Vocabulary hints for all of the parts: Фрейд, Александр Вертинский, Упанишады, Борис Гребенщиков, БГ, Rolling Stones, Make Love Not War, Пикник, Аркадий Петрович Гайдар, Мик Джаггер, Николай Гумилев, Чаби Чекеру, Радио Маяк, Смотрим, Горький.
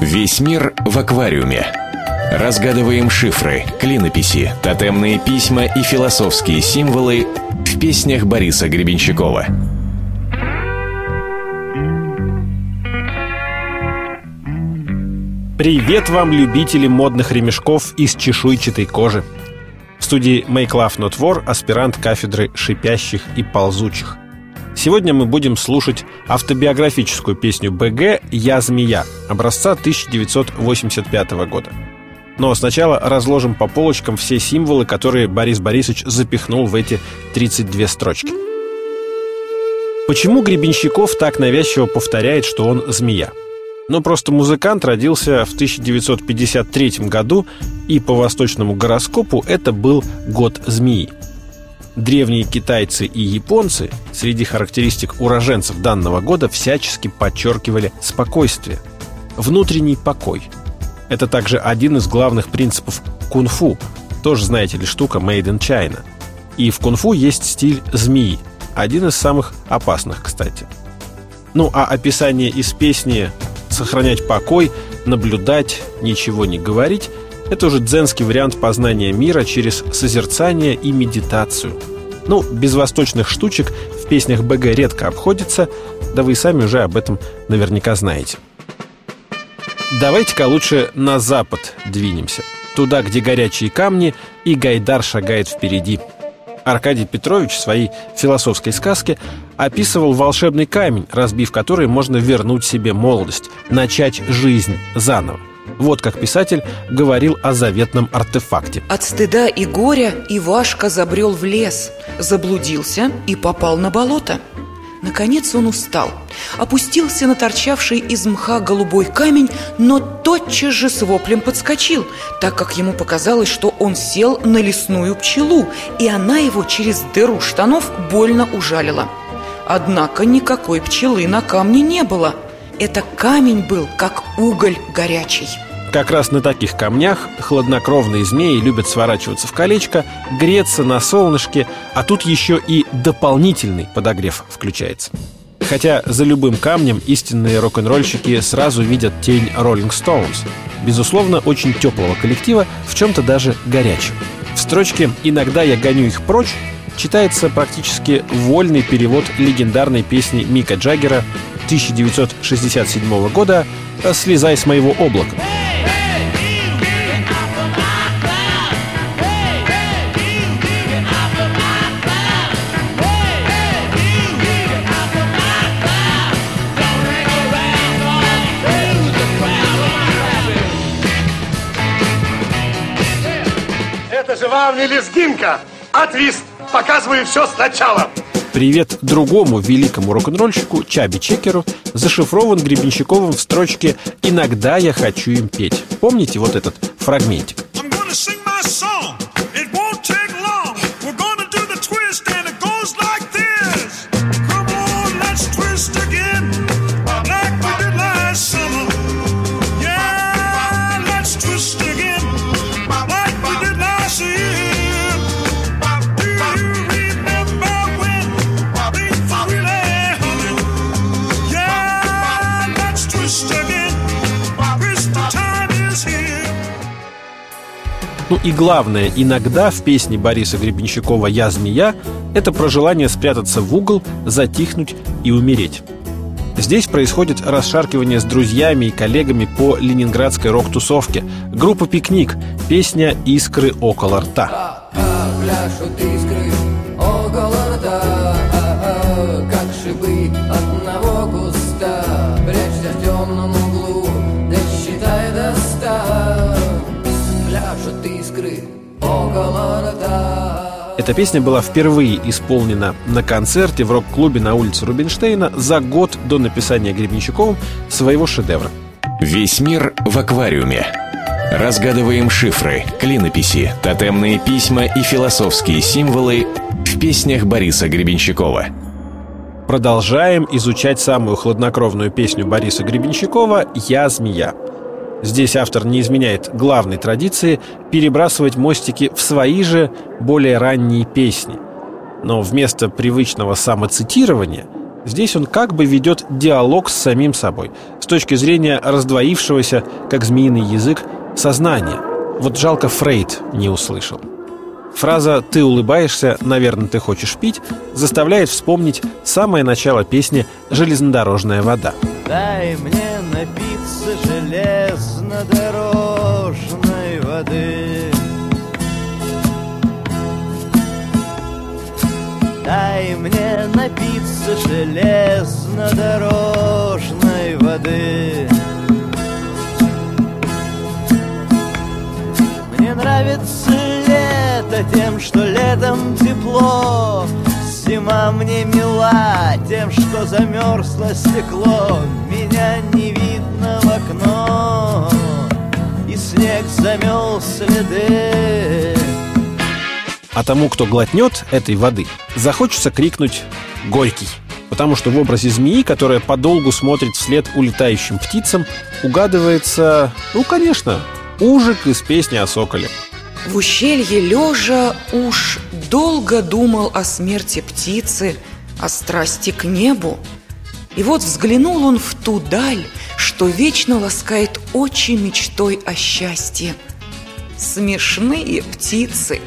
Весь мир в аквариуме. Разгадываем шифры, клинописи, тотемные письма и философские символы в песнях Бориса Гребенщикова. Привет вам, любители модных ремешков из чешуйчатой кожи. В студии Make Love Not War аспирант кафедры шипящих и ползучих. Сегодня мы будем слушать автобиографическую песню БГ «Я змея» образца 1985 года. Но сначала разложим по полочкам все символы, которые Борис Борисович запихнул в эти 32 строчки. Почему Гребенщиков так навязчиво повторяет, что он змея? Ну, просто музыкант родился в 1953 году, и по восточному гороскопу это был год змеи. Древние китайцы и японцы среди характеристик уроженцев данного года всячески подчеркивали спокойствие, внутренний покой. Это также один из главных принципов кунг-фу, тоже, знаете ли, штука «Made in China». И в кунг-фу есть стиль змеи, один из самых опасных, кстати. Ну, а описание из песни «Сохранять покой», «Наблюдать», «Ничего не говорить» — это уже дзенский вариант познания мира через созерцание и медитацию. Ну, без восточных штучек в песнях БГ редко обходится, да вы и сами уже об этом наверняка знаете. Давайте-ка лучше на запад двинемся, туда, где горячие камни, и Гайдар шагает впереди. Аркадий Петрович в своей философской сказке описывал волшебный камень, разбив который можно вернуть себе молодость, начать жизнь заново. Вот как писатель говорил о заветном артефакте. От стыда и горя Ивашка забрел в лес, заблудился и попал на болото. Наконец он устал, опустился на торчавший из мха голубой камень, но тотчас же с воплем подскочил, так как ему показалось, что он сел на лесную пчелу, и она его через дыру штанов больно ужалила. Однако никакой пчелы на камне не было. Это камень был, как уголь горячий. Как раз на таких камнях хладнокровные змеи любят сворачиваться в колечко, греться на солнышке, а тут еще и дополнительный подогрев включается. Хотя за любым камнем истинные рок-н-ролльщики сразу видят тень Rolling Stones. Безусловно, очень теплого коллектива, в чем-то даже горячего. В строчке «Иногда я гоню их прочь» читается практически вольный перевод легендарной песни Мика Джаггера 1967 года «Слезай с моего облака». Это же вам не лезгинка, а твист. Показываю все сначала. Привет другому великому рок-н-ролльщику Чаби Чекеру зашифрован Гребенщиковым в строчке «Иногда я хочу им петь». Помните вот этот фрагментик? Ну и главное, иногда в песне Бориса Гребенщикова «Я змея» это про желание спрятаться в угол, затихнуть и умереть. Здесь происходит расшаркивание с друзьями и коллегами по ленинградской рок-тусовке. Группа «Пикник», песня «Искры около рта». Пляшут искры около рта, как шипы одного куста. Прячься в темном углу, досчитай до 100. Эта песня была впервые исполнена на концерте в рок-клубе на улице Рубинштейна за год до написания Гребенщиковым своего шедевра. Весь мир в аквариуме. Разгадываем шифры, клинописи, тотемные письма и философские символы в песнях Бориса Гребенщикова. Продолжаем изучать самую хладнокровную песню Бориса Гребенщикова «Я змея». Здесь автор не изменяет главной традиции перебрасывать мостики в свои же, более ранние песни. Но вместо привычного самоцитирования Здесь он как бы ведет диалог с самим собой, с точки зрения раздвоившегося, как змеиный язык, сознания. Вот жалко, Фрейд не услышал. Фраза «ты улыбаешься, наверное, ты хочешь пить» заставляет вспомнить самое начало песни «Железнодорожная вода». Дай мне напиться железнодорожной воды. Дай мне напиться железнодорожной воды. Мне нравится лето тем, что летом тепло. Зима мне мила тем, что замерзло стекло. Меня не видно в окно, и снег замел следы. А тому, кто глотнет этой воды, захочется крикнуть «Горький», потому что в образе змеи, которая подолгу смотрит вслед улетающим птицам, угадывается, ну, конечно, Ужик из песни о соколе. В ущелье лежа уж долго думал о смерти птицы, о страсти к небу. И вот взглянул он в ту даль, что вечно ласкает очи мечтой о счастье. Смешные птицы,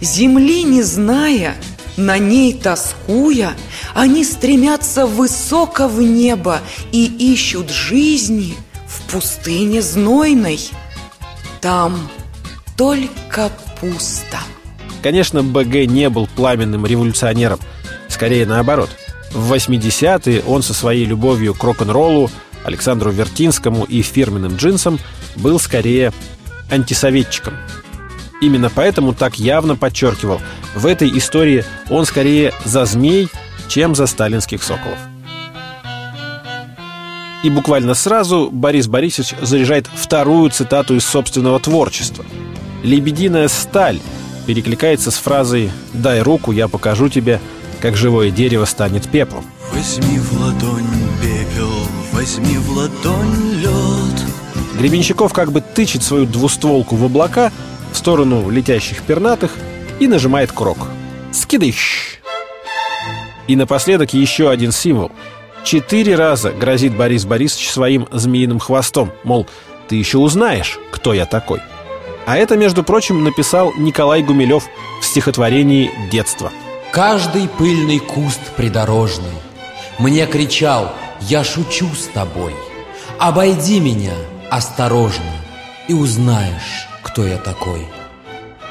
земли не зная, на ней тоскуя, они стремятся высоко в небо и ищут жизни в пустыне знойной. Там только пусто. Конечно, БГ не был пламенным революционером. Скорее наоборот. В 80-е он со своей любовью к рок-н-роллу, Александру Вертинскому и фирменным джинсам был скорее антисоветчиком. Именно поэтому так явно подчеркивал: в этой истории он скорее за змей, чем за сталинских соколов. И буквально сразу Борис Борисович заряжает вторую цитату из собственного творчества. «Лебединая сталь» перекликается с фразой «Дай руку, я покажу тебе, как живое дерево станет пеплом». Возьми в ладонь пепел, возьми в ладонь лед. Гребенщиков как бы тычет свою двустволку в облака в сторону летящих пернатых и нажимает курок. Скидыш! И напоследок еще один символ. 4 раза грозит Борис Борисович своим змеиным хвостом, мол, ты еще узнаешь, кто я такой. А это, между прочим, написал Николай Гумилев в стихотворении «Детство». Каждый пыльный куст придорожный мне кричал: я шучу с тобой. Обойди меня осторожно и узнаешь, кто я такой.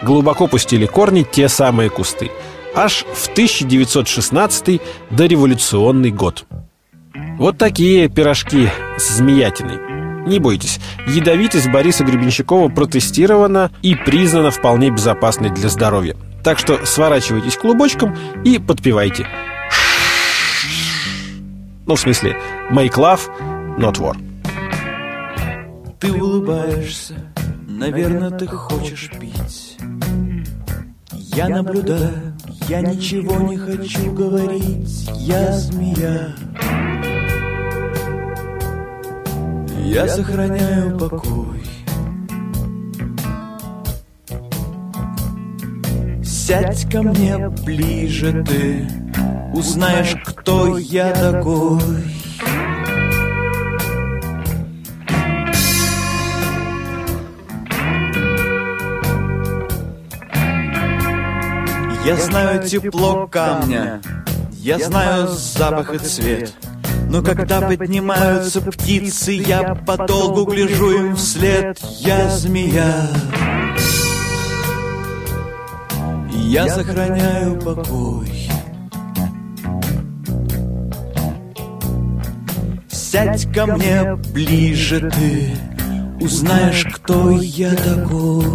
Глубоко пустили корни те самые кусты. Аж в 1916 дореволюционный год. Вот такие пирожки с змеятиной. Не бойтесь, ядовитость Бориса Гребенщикова протестирована и признана вполне безопасной для здоровья. Так что сворачивайтесь клубочком и подпевайте. Ну, в смысле, Make Love Not War. Ты улыбаешься, наверное, ты хочешь пить. Я наблюдаю, я ничего не хочу говорить. Я змея, я сохраняю покой. Сядь ко мне ближе ты, узнаешь, кто я такой. Я знаю тепло камня, я знаю запах и цвет. Но когда поднимаются птицы, я подолгу гляжу им вслед. Я змея, я сохраняю покой. Сядь ко мне ближе ты, узнаешь, кто я такой.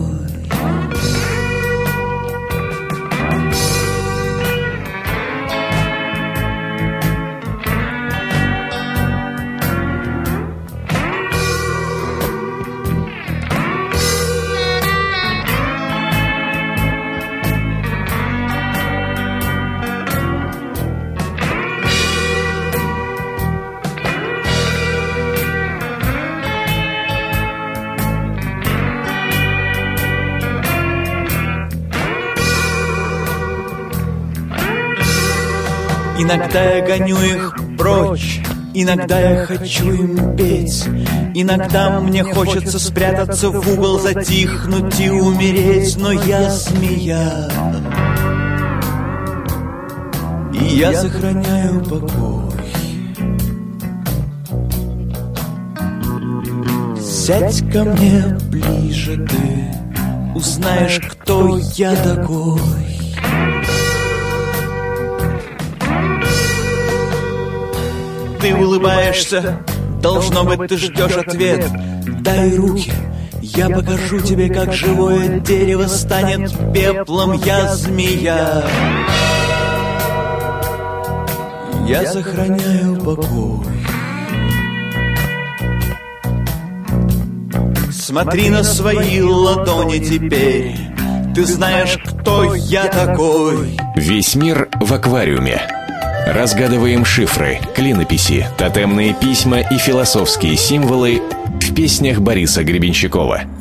Иногда я гоню их прочь. Иногда я хочу им петь, иногда мне хочется спрятаться в угол, затихнуть и умереть. Но я змея, и я сохраняю покой. Сядь ко мне ближе ты, узнаешь, кто я такой. Ты улыбаешься, должно быть, ты ждешь ответ. Дай руки, я покажу тебе, как живое дерево станет пеплом. Я змея, я сохраняю покой. Смотри на свои ладони теперь, ты знаешь, кто я такой. Весь мир в аквариуме. Разгадываем шифры, клинописи, тотемные письма и философские символы в песнях Бориса Гребенщикова.